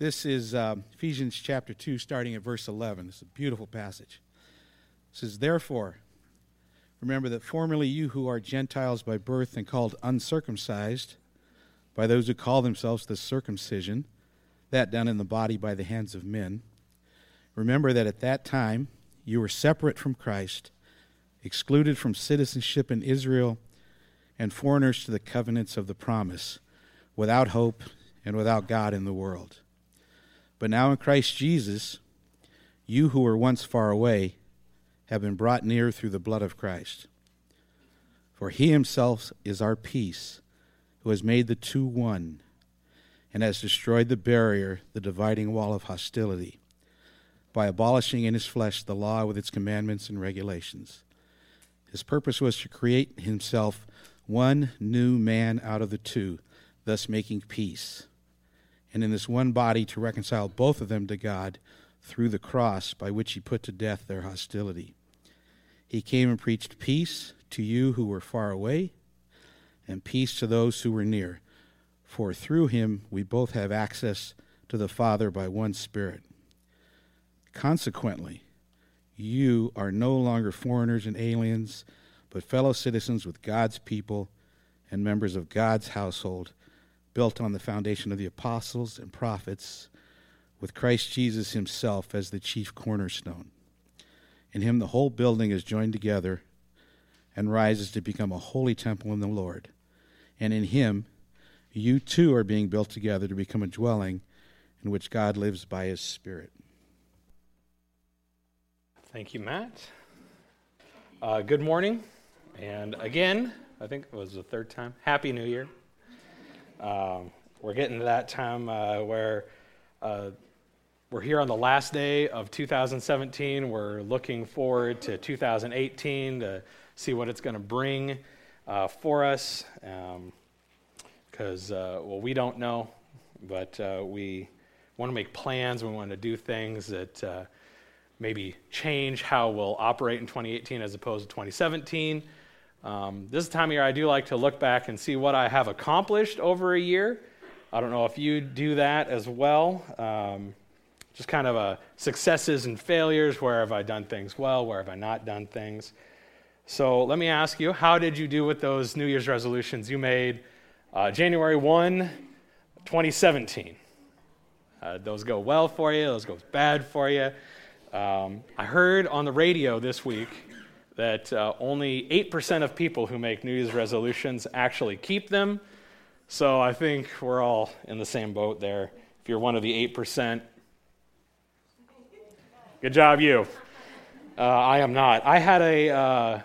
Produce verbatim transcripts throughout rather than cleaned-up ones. This is uh, Ephesians chapter two, starting at verse eleven. This is a beautiful passage. It says, "Therefore, remember that formerly you who are Gentiles by birth and called uncircumcised by those who call themselves the circumcision, that done in the body by the hands of men, remember that at that time you were separate from Christ, excluded from citizenship in Israel, and foreigners to the covenants of the promise, without hope and without God in the world. But now in Christ Jesus, you who were once far away have been brought near through the blood of Christ. For he himself is our peace, who has made the two one, and has destroyed the barrier, the dividing wall of hostility, by abolishing in his flesh the law with its commandments and regulations. His purpose was to create himself one new man out of the two, thus making peace, and in this one body to reconcile both of them to God through the cross, by which he put to death their hostility. He came and preached peace to you who were far away, and peace to those who were near. For through him we both have access to the Father by one Spirit. Consequently, you are no longer foreigners and aliens, but fellow citizens with God's people and members of God's household, built on the foundation of the apostles and prophets, with Christ Jesus himself as the chief cornerstone. In him the whole building is joined together and rises to become a holy temple in the Lord. And in him you too are being built together to become a dwelling in which God lives by his Spirit." Thank you, Matt. Uh, good morning. And again, I think it was the third time, Happy New Year. Um, we're getting to that time uh, where uh, we're here on the last day of two thousand seventeen. We're looking forward to two thousand eighteen to see what it's going to bring uh, for us. Because, um, uh, well, we don't know, but uh, we want to make plans. We want to do things that uh, maybe change how we'll operate in twenty eighteen as opposed to twenty seventeen. Um, this is the time of year I do like to look back and see what I have accomplished over a year. I don't know if you do that as well. Um, just kind of a successes and failures. Where have I done things well? Where have I not done things? So let me ask you, how did you do with those New Year's resolutions you made uh, January first, twenty seventeen? Uh, those go well for you. Those go bad for you. Um, I heard on the radio this week that uh, only eight percent of people who make New Year's resolutions actually keep them. So I think we're all in the same boat there. If you're one of the eight percent, good job, you. Uh, I am not. I had a, uh,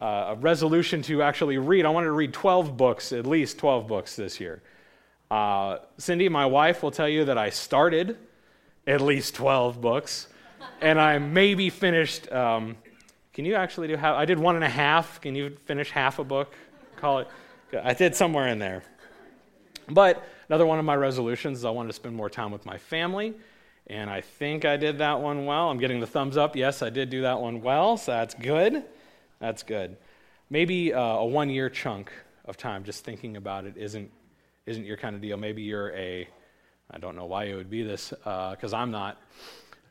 a resolution to actually read. I wanted to read twelve books, at least twelve books this year. Uh, Cindy, my wife, will tell you that I started at least twelve books, and I maybe finished... Um, Can you actually do half? I did one and a half. Can you finish half a book? Call it. I did somewhere in there. But another one of my resolutions is I wanted to spend more time with my family, and I think I did that one well. I'm getting the thumbs up. Yes, I did do that one well, so that's good. That's good. Maybe uh, a one-year chunk of time just thinking about it isn't isn't your kind of deal. Maybe you're a, I don't know why it would be this, because uh, I'm not,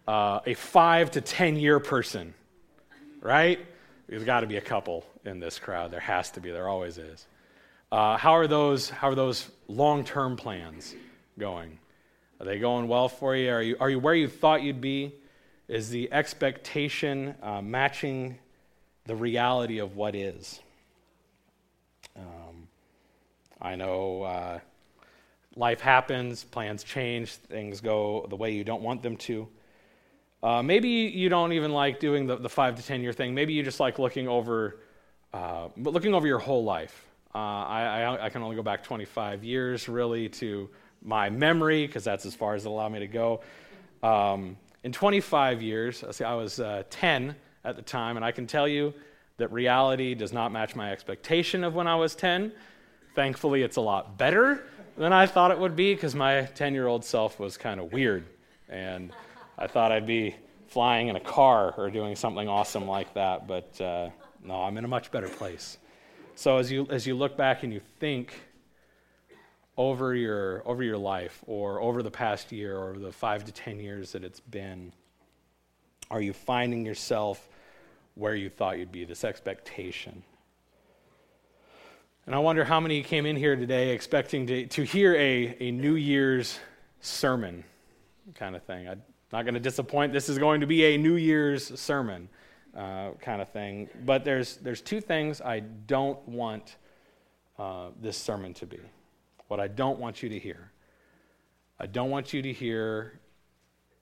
uh, a five to ten-year person. Right? There's got to be a couple in this crowd. There has to be. There always is. Uh, how are those? How are those long-term plans going? Are they going well for you? Are you are you where you thought you'd be? Is the expectation uh, matching the reality of what is? Um, I know uh, life happens. Plans change. Things go the way you don't want them to. Uh, maybe you don't even like doing the, the five to ten year thing. Maybe you just like looking over, uh, looking over your whole life. Uh, I, I, I can only go back twenty-five years really to my memory because that's as far as it allowed me to go. Um, in twenty-five years, see, I was uh, ten at the time, and I can tell you that reality does not match my expectation of when I was ten. Thankfully, it's a lot better than I thought it would be because my ten-year-old self was kind of weird and. I thought I'd be flying in a car or doing something awesome like that, but uh, no, I'm in a much better place. So as you as you look back and you think, over your over your life, or over the past year, or the five to ten years that it's been? Are you finding yourself where you thought you'd be, this expectation? And I wonder how many came in here today expecting to, to hear a, a New Year's sermon kind of thing. I'm not going to disappoint. This is going to be a New Year's sermon uh, kind of thing. But there's there's two things I don't want uh, this sermon to be, what I don't want you to hear. I don't want you to hear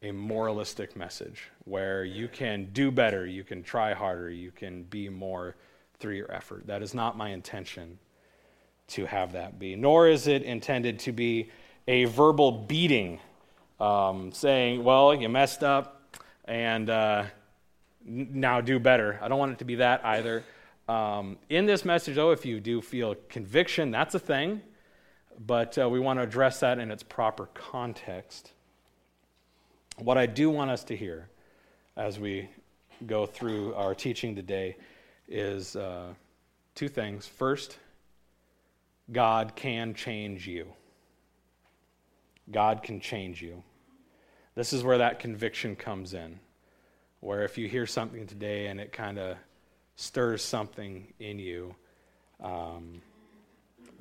a moralistic message where you can do better, you can try harder, you can be more through your effort. That is not my intention to have that be. Nor is it intended to be a verbal beating, um, saying, well, you messed up and uh, now do better. I don't want it to be that either. Um, in this message, though, if you do feel conviction, that's a thing, but uh, we want to address that in its proper context. What I do want us to hear as we go through our teaching today is uh, two things. First, God can change you. God can change you. This is where that conviction comes in, where if you hear something today and it kind of stirs something in you, um,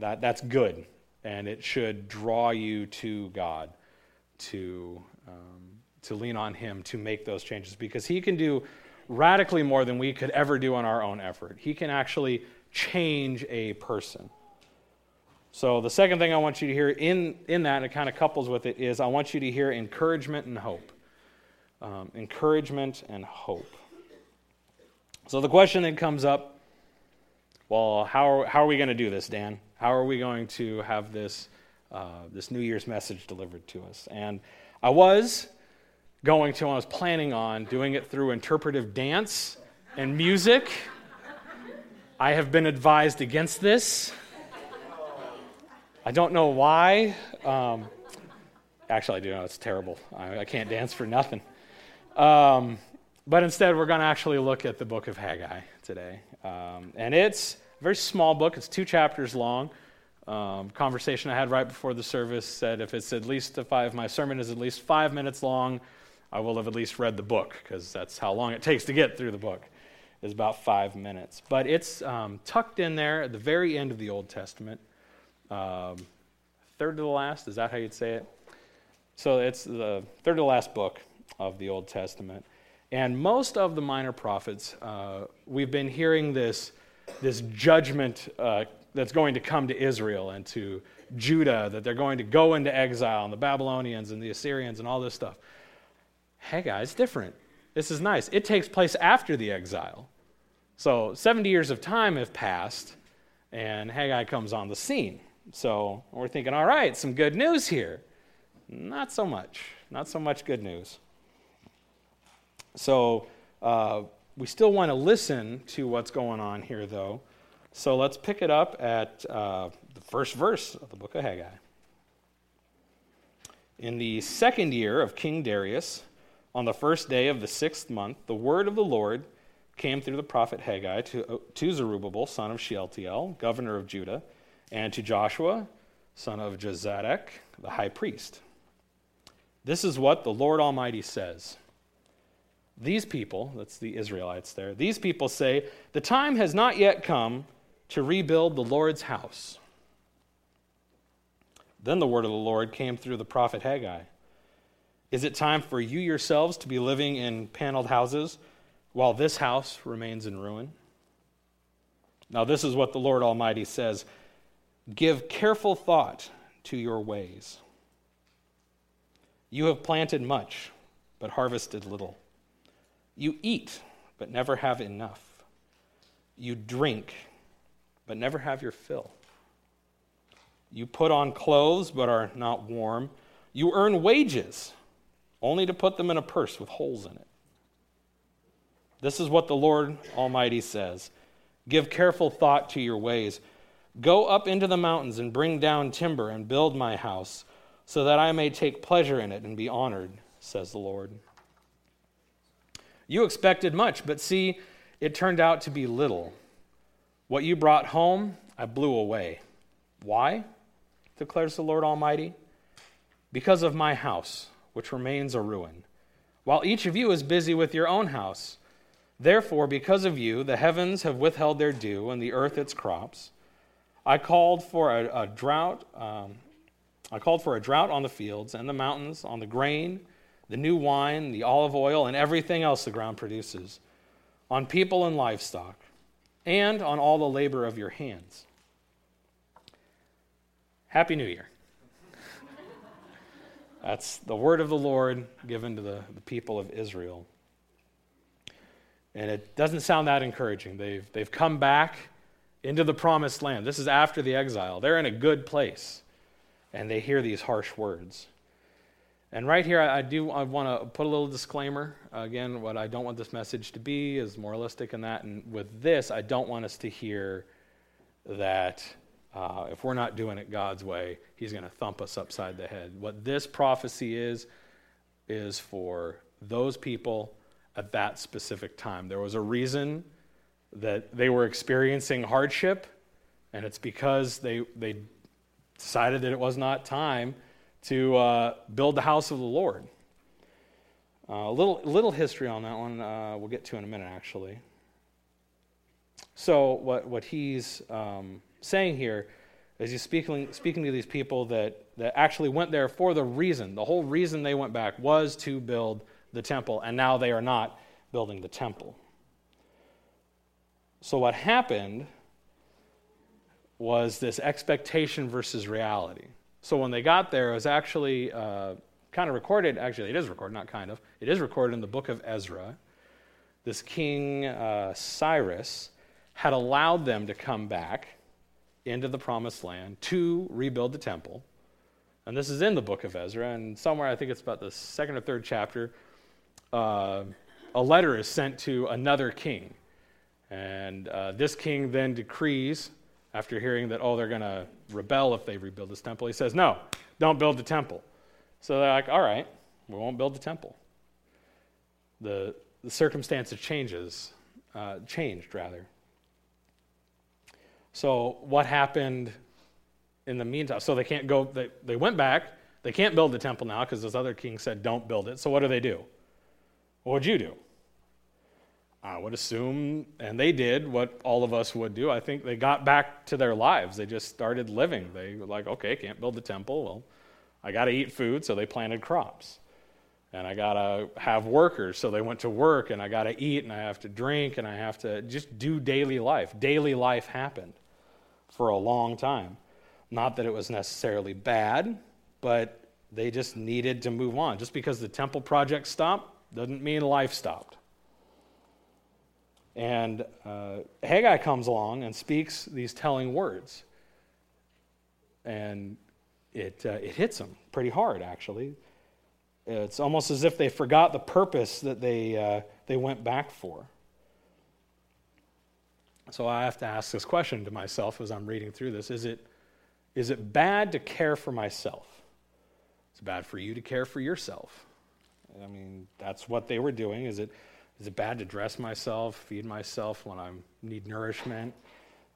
that that's good, and it should draw you to God, to um, to lean on Him to make those changes, because He can do radically more than we could ever do on our own effort. He can actually change a person. So the second thing I want you to hear in, in that, and it kind of couples with it, is I want you to hear encouragement and hope. Um, encouragement and hope. So the question that comes up, well, how are, how are we going to do this, Dan? How are we going to have this uh, this New Year's message delivered to us? And I was... going to, I was planning on doing it through interpretive dance and music. I have been advised against this. I don't know why. Um, actually, I do know, it's terrible. I, I can't dance for nothing. Um, but instead, we're going to actually look at the book of Haggai today. Um, and it's a very small book. It's two chapters long. Um, conversation I had right before the service said if it's at least a five, my sermon is at least five minutes long, I will have at least read the book, because that's how long it takes to get through the book, is about five minutes. But it's um, tucked in there at the very end of the Old Testament. Um, third to the last, is that how you'd say it? So it's the third to the last book of the Old Testament. And most of the minor prophets, uh, we've been hearing this, this judgment uh, that's going to come to Israel and to Judah, that they're going to go into exile, and the Babylonians and the Assyrians and all this stuff. Haggai is different. This is nice. It takes place after the exile. So seventy years of time have passed, and Haggai comes on the scene. So we're thinking, all right, some good news here. Not so much. Not so much good news. So uh, we still want to listen to what's going on here, though. So let's pick it up at uh, the first verse of the book of Haggai. In the second year of King Darius, on the first day of the sixth month, the word of the Lord came through the prophet Haggai to, to Zerubbabel, son of Shealtiel, governor of Judah, and to Joshua, son of Jozadak, the high priest. This is what the Lord Almighty says. These people, that's the Israelites there, these people say, the time has not yet come to rebuild the Lord's house. Then the word of the Lord came through the prophet Haggai. Is it time for you yourselves to be living in paneled houses while this house remains in ruin? Now this is what the Lord Almighty says. Give careful thought to your ways. You have planted much, but harvested little. You eat, but never have enough. You drink, but never have your fill. You put on clothes, but are not warm. You earn wages, only to put them in a purse with holes in it. This is what the Lord Almighty says. Give careful thought to your ways. Go up into the mountains and bring down timber and build my house, so that I may take pleasure in it and be honored, says the Lord. You expected much, but see, it turned out to be little. What you brought home, I blew away. Why? declares the Lord Almighty, because of my house, which remains a ruin, while each of you is busy with your own house. Therefore, because of you, the heavens have withheld their dew, and the earth its crops. I called for a, a drought. Um, I called for a drought on the fields and the mountains, on the grain, the new wine, the olive oil, and everything else the ground produces, on people and livestock, and on all the labor of your hands. Happy New Year. That's the word of the Lord given to the, the people of Israel. And it doesn't sound that encouraging. They've, they've come back into the promised land. This is after the exile. They're in a good place. And they hear these harsh words. And right here, I, I do I want to put a little disclaimer. Again, what I don't want this message to be is moralistic in that. And with this, I don't want us to hear that uh, if we're not doing it God's way, he's going to thump us upside the head. What this prophecy is, is for those people at that specific time. There was a reason that they were experiencing hardship, and it's because they they decided that it was not time to uh, build the house of the Lord. A uh, little little history on that one uh, we'll get to in a minute, actually. So what what he's um, saying here is he's speaking speaking to these people that, that actually went there for the reason. The whole reason they went back was to build the temple, and now they are not building the temple. So what happened was this expectation versus reality. So when they got there, it was actually uh, kind of recorded, actually it is recorded, not kind of, it is recorded in the book of Ezra. This king uh, Cyrus had allowed them to come back into the promised land to rebuild the temple. And this is in the book of Ezra, and somewhere, I think it's about the second or third chapter, uh, a letter is sent to another king. And uh, this king then decrees, after hearing that, oh, they're going to rebel if they rebuild this temple, he says, no, don't build the temple. So they're like, all right, we won't build the temple. The, the circumstances changes, uh, changed, rather. So what happened in the meantime? So they can't go, they, they went back, they can't build the temple now because this other king said don't build it. So what do they do? What would you do? I would assume, and they did what all of us would do. I think they got back to their lives. They just started living. They were like, okay, can't build the temple. Well, I got to eat food, so they planted crops. And I got to have workers, so they went to work, and I got to eat, and I have to drink, and I have to just do daily life. Daily life happened for a long time. Not that it was necessarily bad, but they just needed to move on. Just because the temple project stopped doesn't mean life stopped. And uh, Haggai comes along and speaks these telling words. And it, uh, it hits them pretty hard, actually. It's almost as if they forgot the purpose that they, uh, they went back for. So I have to ask this question to myself as I'm reading through this. Is it Is it bad to care for myself? It's bad for you to care for yourself. I mean, that's what they were doing. Is it is it bad to dress myself, feed myself when I need nourishment,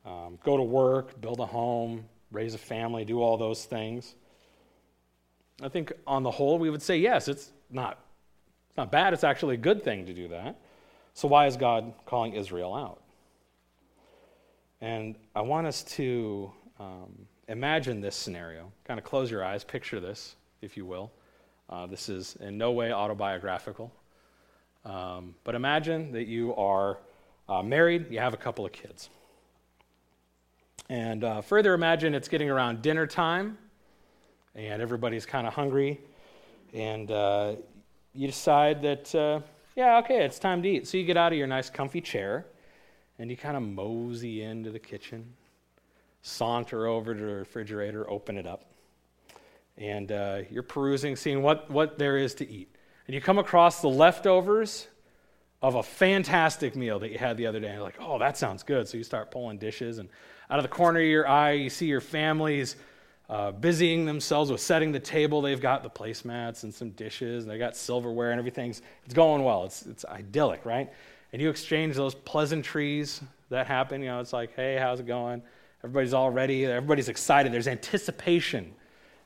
um, go to work, build a home, raise a family, do all those things? I think on the whole we would say, yes, it's not, it's not bad. It's actually a good thing to do that. So why is God calling Israel out? And I want us to... Um, Imagine this scenario. Kind of close your eyes, picture this, if you will. Uh, this is in no way autobiographical. Um, but imagine that you are uh, married, you have a couple of kids. And uh, further imagine it's getting around dinner time, and everybody's kind of hungry, and uh, you decide that, uh, yeah, okay, it's time to eat. So you get out of your nice comfy chair, and you kind of mosey into the kitchen, saunter over to the refrigerator, open it up, and uh, you're perusing, seeing what, what there is to eat. And you come across the leftovers of a fantastic meal that you had the other day, and you're like, oh, that sounds good. So you start pulling dishes, and out of the corner of your eye, you see your families uh, busying themselves with setting the table. They've got the placemats and some dishes, and they got silverware and everything's, it's going well. It's, it's idyllic, right? And you exchange those pleasantries that happen. You know, it's like, hey, how's it going? Everybody's all ready. Everybody's excited. There's anticipation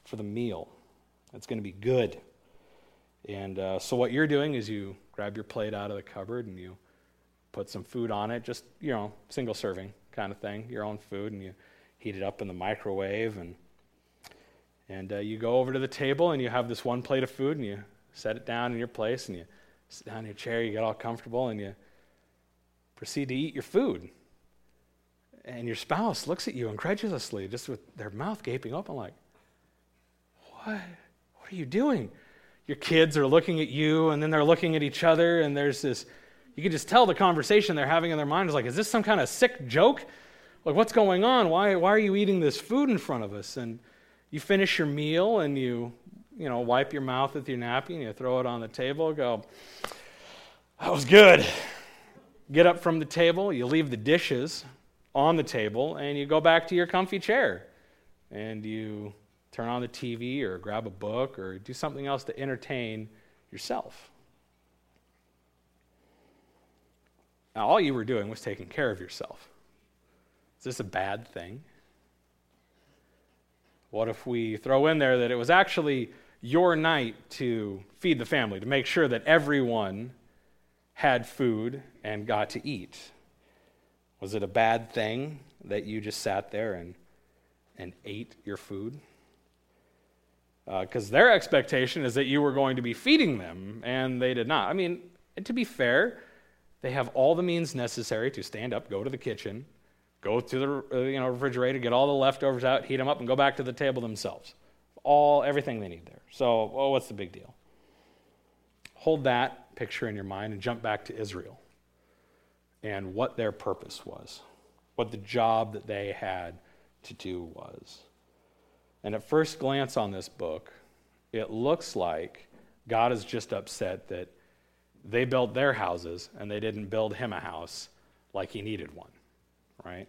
for the meal. It's going to be good. And uh, so what you're doing is you grab your plate out of the cupboard and you put some food on it, just, you know, single serving kind of thing, your own food, and you heat it up in the microwave. And and uh, you go over to the table and you have this one plate of food and you set it down in your place and you sit down in your chair, you get all comfortable, and you proceed to eat your food. And your spouse looks at you incredulously, just with their mouth gaping open like, what? What are you doing? Your kids are looking at you, and then they're looking at each other, and there's this, you can just tell the conversation they're having in their mind is like, is this some kind of sick joke? Like, what's going on? Why why are you eating this food in front of us? And you finish your meal, and you, you know, wipe your mouth with your nappy, and you throw it on the table, go, that was good. Get up from the table, you leave the dishes on the table, and you go back to your comfy chair, and you turn on the T V or grab a book or do something else to entertain yourself. Now, all you were doing was taking care of yourself. Is this a bad thing? What if we throw in there that it was actually your night to feed the family, to make sure that everyone had food and got to eat? Was it a bad thing that you just sat there and, and ate your food? Because uh, their expectation is that you were going to be feeding them, and they did not. I mean, to be fair, they have all the means necessary to stand up, go to the kitchen, go to the you know refrigerator, get all the leftovers out, heat them up, and go back to the table themselves. All everything they need there. So, well, what's the big deal? Hold that picture in your mind and jump back to Israel and what their purpose was, what the job that they had to do was. And at first glance on this book, it looks like God is just upset that they built their houses and they didn't build him a house like he needed one, right?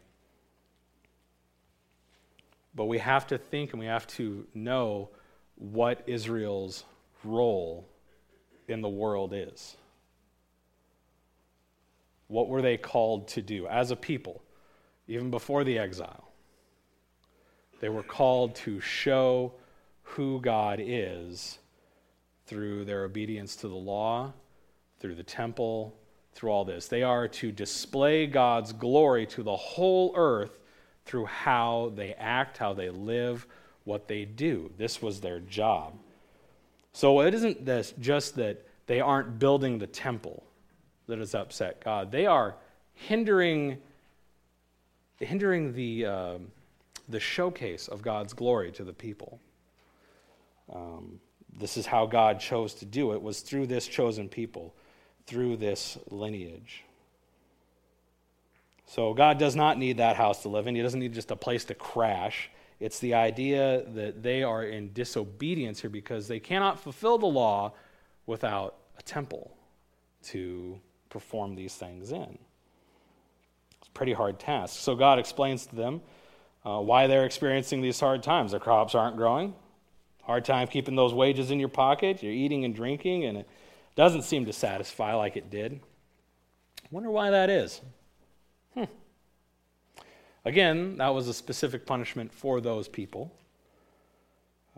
But we have to think and we have to know what Israel's role in the world is. What were they called to do as a people, even before the exile? They were called to show who God is through their obedience to the law, through the temple, through all this. They are to display God's glory to the whole earth through how they act, how they live, what they do. This was their job. So it isn't this just that they aren't building the temple that has upset God. They are hindering, hindering the... Uh, the showcase of God's glory to the people. Um, this is how God chose to do it, was through this chosen people, through this lineage. So God does not need that house to live in. He doesn't need just a place to crash. It's the idea that they are in disobedience here because they cannot fulfill the law without a temple to perform these things in. It's a pretty hard task. So God explains to them Uh, why they're experiencing these hard times. Their crops aren't growing. Hard time keeping those wages in your pocket. You're eating and drinking, and it doesn't seem to satisfy like it did. I wonder why that is. Hmm. Again, that was a specific punishment for those people.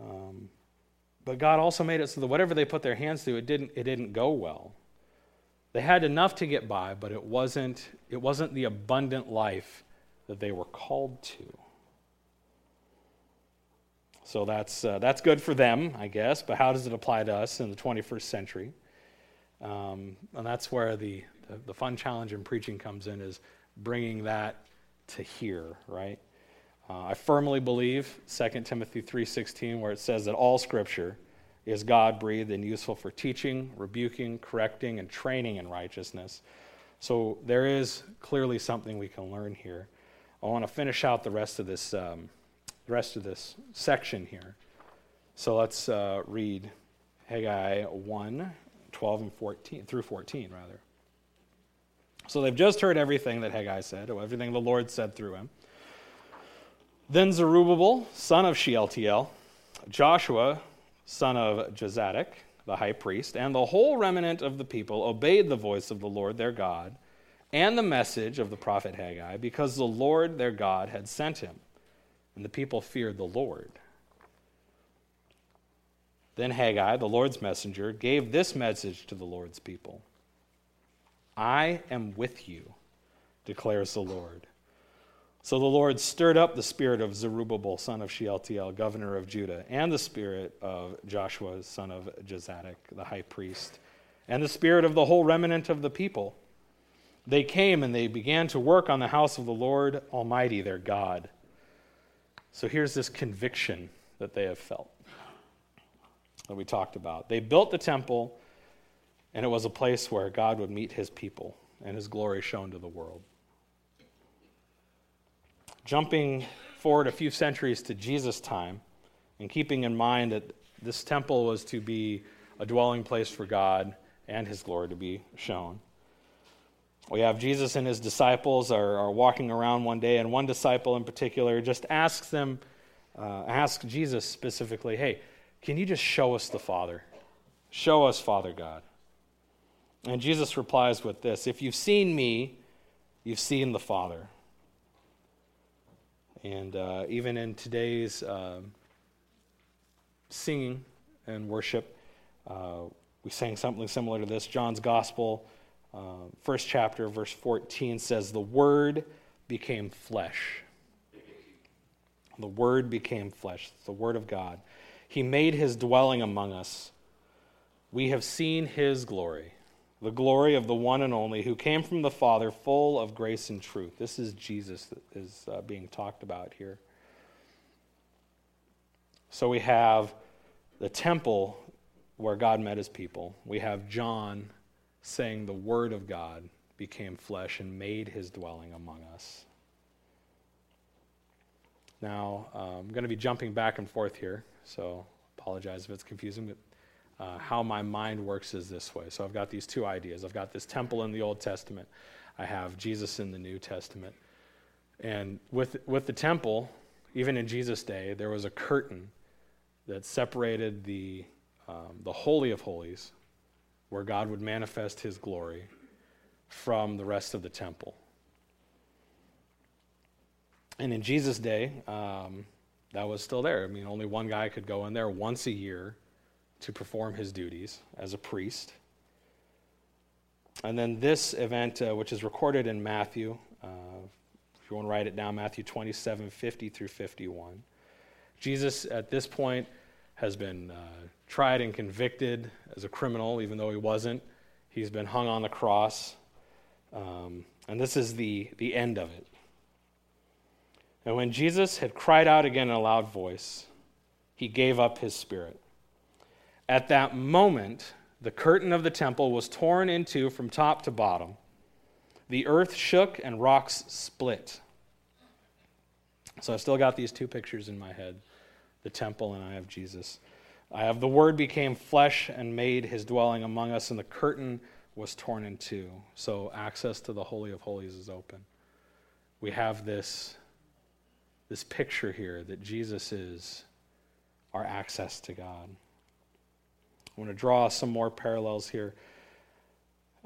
Um, but God also made it so that whatever they put their hands to, it didn't, it didn't go well. They had enough to get by, but it wasn't, it wasn't the abundant life that they were called to. So that's uh, that's good for them, I guess, but how does it apply to us in the twenty-first century? Um, and that's where the, the, the fun challenge in preaching comes in, is bringing that to here, right? Uh, I firmly believe Second Timothy three sixteen, where it says that all Scripture is God-breathed and useful for teaching, rebuking, correcting, and training in righteousness. So there is clearly something we can learn here. I want to finish out the rest of this um, the rest of this section here. So let's uh, read Haggai one, twelve and fourteen, through fourteen, rather. So they've just heard everything that Haggai said, or everything the Lord said through him. Then Zerubbabel, son of Shealtiel, Joshua, son of Jozadak, the high priest, and the whole remnant of the people obeyed the voice of the Lord their God and the message of the prophet Haggai, because the Lord their God had sent him, and the people feared the Lord. Then Haggai, the Lord's messenger, gave this message to the Lord's people. I am with you, declares the Lord. So the Lord stirred up the spirit of Zerubbabel, son of Shealtiel, governor of Judah, and the spirit of Joshua, son of Jozadak, the high priest, and the spirit of the whole remnant of the people. They came and they began to work on the house of the Lord Almighty, their God. So here's this conviction that they have felt, that we talked about. They built the temple, and it was a place where God would meet his people and his glory shone to the world. Jumping forward a few centuries to Jesus' time, and keeping in mind that this temple was to be a dwelling place for God and his glory to be shown, we have Jesus and his disciples are, are walking around one day, and one disciple in particular just asks them, uh, asks Jesus specifically, hey, can you just show us the Father? Show us Father God. And Jesus replies with this, if you've seen me, you've seen the Father. And uh, even in today's uh, singing and worship, uh, we sang something similar to this. John's Gospel, uh, first chapter, verse fourteen says, the Word became flesh. The Word became flesh, the Word of God. He made his dwelling among us. We have seen his glory, the glory of the one and only who came from the Father, full of grace and truth. This is Jesus that is uh, being talked about here. So we have the temple where God met his people. We have John saying the Word of God became flesh and made his dwelling among us. Now, uh, I'm going to be jumping back and forth here, so apologize if it's confusing, but uh, how my mind works is this way. So I've got these two ideas. I've got this temple in the Old Testament. I have Jesus in the New Testament. And with with the temple, even in Jesus' day, there was a curtain that separated the um, the Holy of Holies, where God would manifest his glory, from the rest of the temple. And in Jesus' day, um, that was still there. I mean, only one guy could go in there once a year to perform his duties as a priest. And then this event, uh, which is recorded in Matthew, uh, if you want to write it down, Matthew twenty-seven, fifty through fifty-one. Jesus, at this point, has been uh, tried and convicted as a criminal, even though he wasn't. He's been hung on the cross. Um, and this is the the end of it. And when Jesus had cried out again in a loud voice, he gave up his spirit. At that moment, the curtain of the temple was torn in two from top to bottom. The earth shook and rocks split. So I've still got these two pictures in my head, the temple and I have Jesus. I have the Word became flesh and made his dwelling among us, and the curtain was torn in two. So access to the Holy of Holies is open. We have this... This picture here that Jesus is our access to God. I want to draw some more parallels here.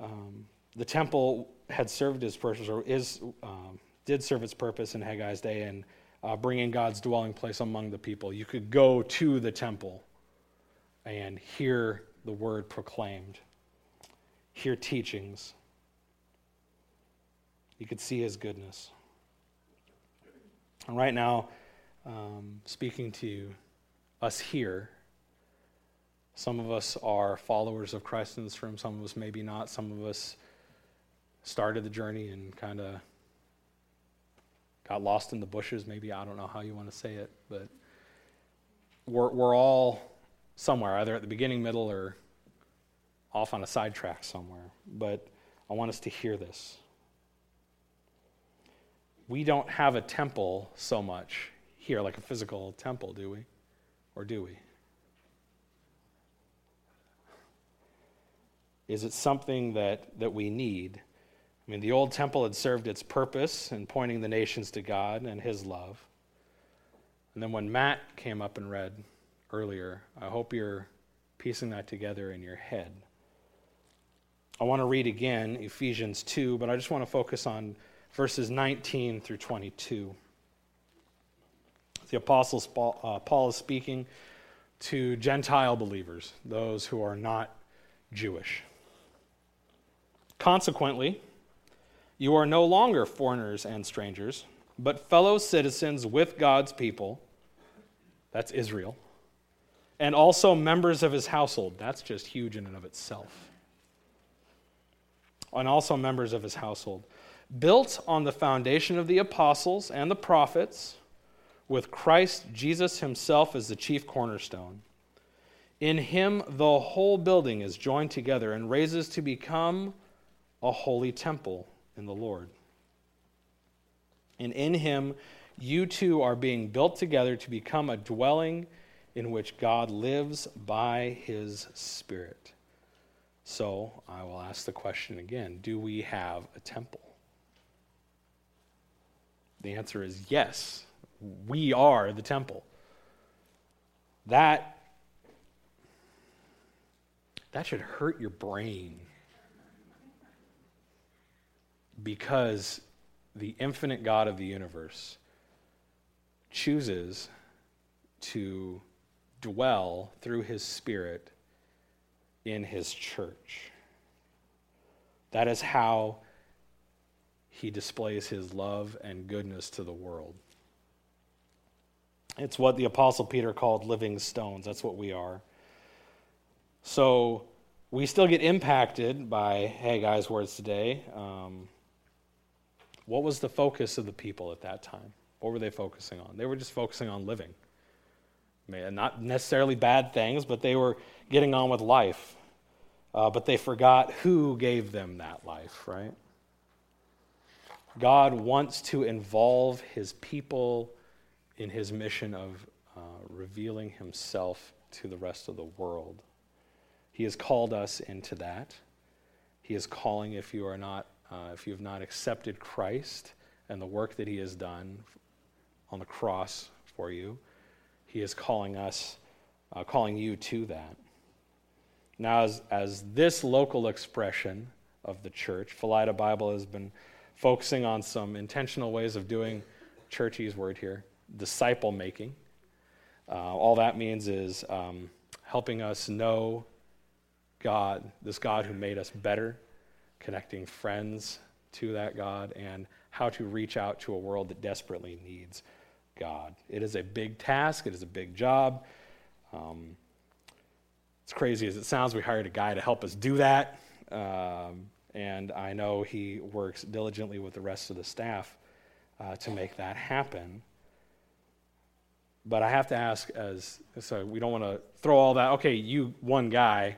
Um, the temple had served its purpose, or is um, did serve its purpose in Haggai's day in uh, bringing God's dwelling place among the people. You could go to the temple and hear the Word proclaimed, hear teachings. You could see his goodness. And right now, um, speaking to us here, some of us are followers of Christ in this room, some of us maybe not, some of us started the journey and kind of got lost in the bushes, maybe, I don't know how you want to say it, but we're, we're all somewhere, either at the beginning, middle, or off on a sidetrack somewhere. But I want us to hear this. We don't have a temple so much here, like a physical temple, do we? Or do we? Is it something that, that we need? I mean, the old temple had served its purpose in pointing the nations to God and his love. And then when Matt came up and read earlier, I hope you're piecing that together in your head. I want to read again Ephesians two, but I just want to focus on verses nineteen through twenty-two. The Apostle Paul is speaking to Gentile believers, those who are not Jewish. Consequently, you are no longer foreigners and strangers, but fellow citizens with God's people, that's Israel, and also members of his household. That's just huge in and of itself. And also members of his household, built on the foundation of the apostles and the prophets, with Christ Jesus himself as the chief cornerstone. In him, the whole building is joined together and raises to become a holy temple in the Lord. And in him, you two are being built together to become a dwelling in which God lives by his Spirit. So I will ask the question again, do we have a temple? The answer is yes, we are the temple. That, that should hurt your brain, because the infinite God of the universe chooses to dwell through his Spirit in his church. That is how he displays his love and goodness to the world. It's what the Apostle Peter called living stones. That's what we are. So we still get impacted by Haggai's words today. Um, what was the focus of the people at that time? What were they focusing on? They were just focusing on living. Not necessarily bad things, but they were getting on with life. Uh, but they forgot who gave them that life, right? God wants to involve his people in his mission of uh, revealing himself to the rest of the world. He has called us into that. He is calling, if you are not, uh, if you have not accepted Christ and the work that he has done on the cross for you, he is calling us, uh, calling you to that. Now, as, as this local expression of the church, Phillida Bible has been focusing on some intentional ways of doing, churchy's word here, disciple making. Uh, all that means is um, helping us know God, this God who made us better, connecting friends to that God, and how to reach out to a world that desperately needs God. It is a big task. It is a big job. Um, it's crazy as it sounds. We hired a guy to help us do that, um, and I know he works diligently with the rest of the staff uh, to make that happen. But I have to ask, as so we don't want to throw all that. Okay, you one guy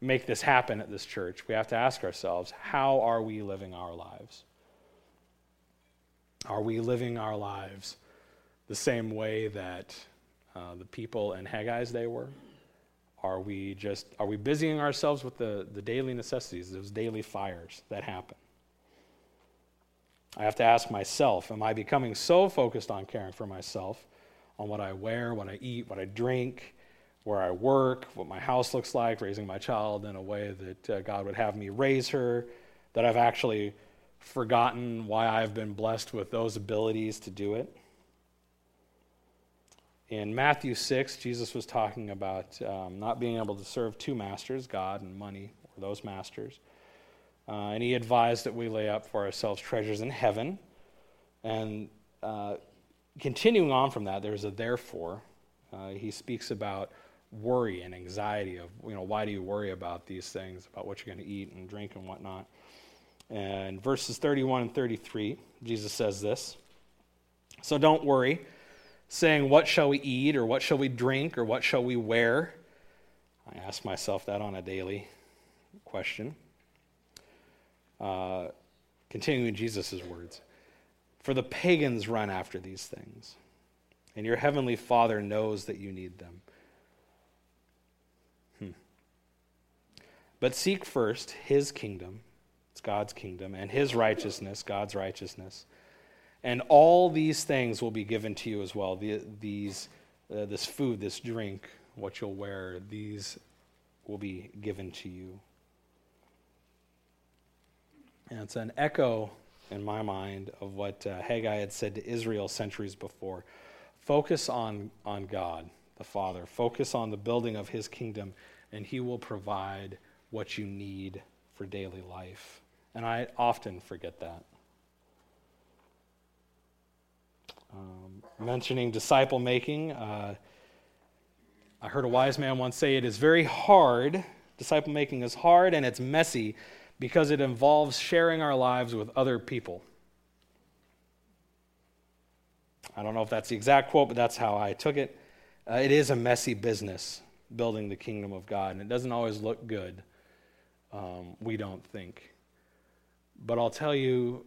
make this happen at this church. We have to ask ourselves: how are we living our lives? Are we living our lives the same way that uh, the people in Haggai's day were? Are we just are we busying ourselves with the, the daily necessities, those daily fires that happen? I have to ask myself, am I becoming so focused on caring for myself, on what I wear, what I eat, what I drink, where I work, what my house looks like, raising my child in a way that uh, God would have me raise her, that I've actually forgotten why I've been blessed with those abilities to do it? In Matthew six, Jesus was talking about um, not being able to serve two masters, God and money, or those masters. Uh, and he advised that we lay up for ourselves treasures in heaven. And uh, continuing on from that, there's a therefore. Uh, he speaks about worry and anxiety of, you know, why do you worry about these things, about what you're going to eat and drink and whatnot. And verses thirty-one and thirty-three, Jesus says this: so don't worry, saying, what shall we eat, or what shall we drink, or what shall we wear? I ask myself that on a daily question. Uh, continuing Jesus' words. For the pagans run after these things, and your heavenly Father knows that you need them. Hmm. But seek first his kingdom, it's God's kingdom, and his righteousness, God's righteousness, and all these things will be given to you as well. The, these, uh, this food, this drink, what you'll wear, these will be given to you. And it's an echo, in my mind, of what uh, Haggai had said to Israel centuries before. Focus on, on God, the Father. Focus on the building of his kingdom, and he will provide what you need for daily life. And I often forget that. Um, mentioning disciple-making, uh, I heard a wise man once say, it is very hard, disciple-making is hard and it's messy because it involves sharing our lives with other people. I don't know if that's the exact quote, but that's how I took it. Uh, it is a messy business, building the kingdom of God, and it doesn't always look good, um, we don't think. But I'll tell you,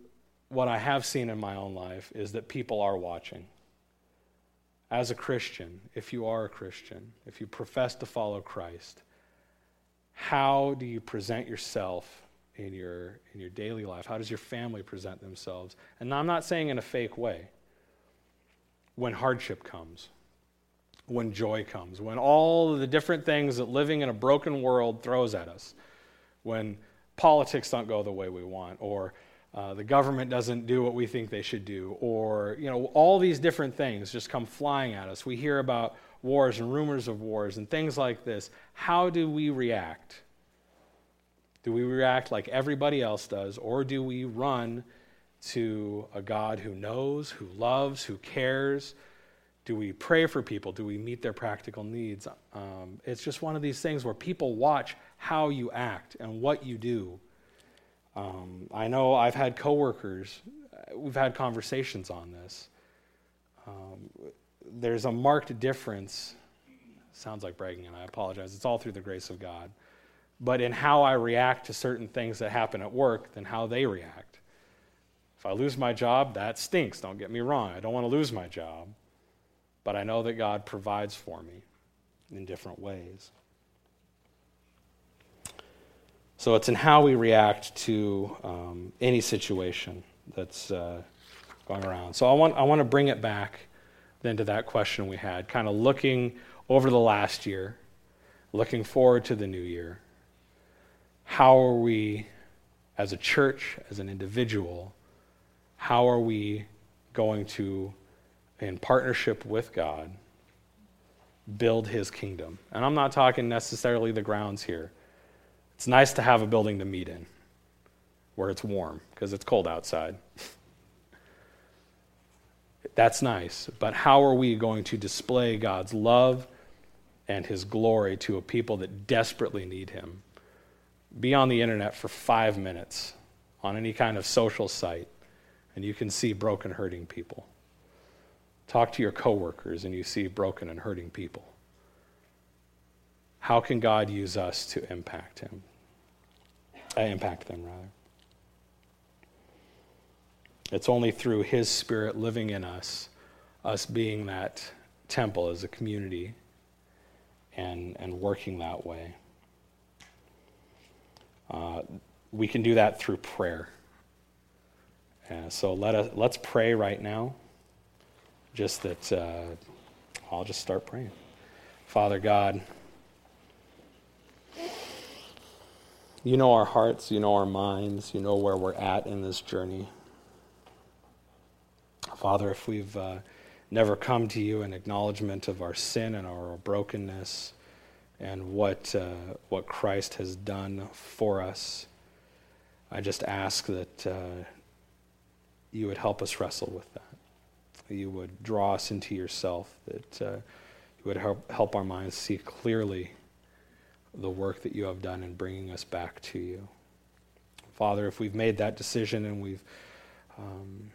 what I have seen in my own life is that people are watching. As a Christian, if you are a Christian, if you profess to follow Christ, how do you present yourself in your in your daily life? How does your family present themselves? And I'm not saying in a fake way. When hardship comes, when joy comes, when all the different things that living in a broken world throws at us, when politics don't go the way we want, or Uh, the government doesn't do what we think they should do, or, you know, all these different things just come flying at us. We hear about wars and rumors of wars and things like this. How do we react? Do we react like everybody else does, or do we run to a God who knows, who loves, who cares? Do we pray for people? Do we meet their practical needs? Um, it's just one of these things where people watch how you act and what you do. Um, I know I've had coworkers, we've had conversations on this. Um, there's a marked difference, sounds like bragging and I apologize, it's all through the grace of God, but in how I react to certain things that happen at work than how they react. If I lose my job, that stinks, don't get me wrong, I don't want to lose my job, but I know that God provides for me in different ways. So it's in how we react to um, any situation that's uh, going around. So I want I want to bring it back then to that question we had, kind of looking over the last year, looking forward to the new year. How are we, as a church, as an individual, how are we going to, in partnership with God, build his kingdom? And I'm not talking necessarily the grounds here. It's nice to have a building to meet in where it's warm because it's cold outside. That's nice, but how are we going to display God's love and his glory to a people that desperately need him? Be on the internet for five minutes on any kind of social site and you can see broken, hurting people. Talk to your coworkers and you see broken and hurting people. How can God use us to impact him? Uh, impact them, rather. It's only through his Spirit living in us, us being that temple as a community and, and working that way. Uh, we can do that through prayer. Uh, so let us, let's pray right now. Just that, uh, I'll just start praying. Father God, you know our hearts, you know our minds, you know where we're at in this journey. Father, if we've uh, never come to you in acknowledgement of our sin and our brokenness and what uh, what Christ has done for us, I just ask that uh, you would help us wrestle with that. You would draw us into yourself, that uh, you would help, help our minds see clearly the work that you have done in bringing us back to you. Father, if we've made that decision and we've um,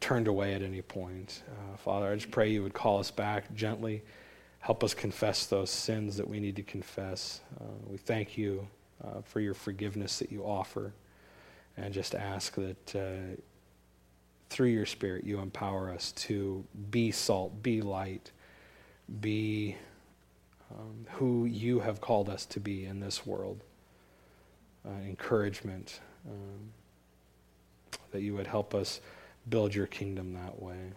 turned away at any point, uh, Father, I just pray you would call us back gently, help us confess those sins that we need to confess. Uh, we thank you uh, for your forgiveness that you offer, and just ask that uh, through your Spirit you empower us to be salt, be light, be Um, who you have called us to be in this world. Uh, encouragement, um, that you would help us build your kingdom that way.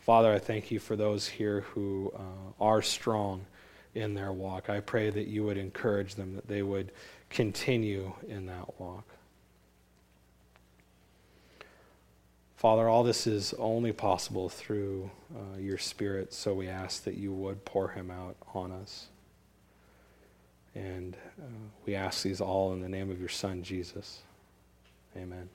Father, I thank you for those here who uh, are strong in their walk. I pray that you would encourage them, that they would continue in that walk. Father, all this is only possible through uh, your Spirit, so we ask that you would pour him out on us. And uh, we ask these all in the name of your Son, Jesus. Amen.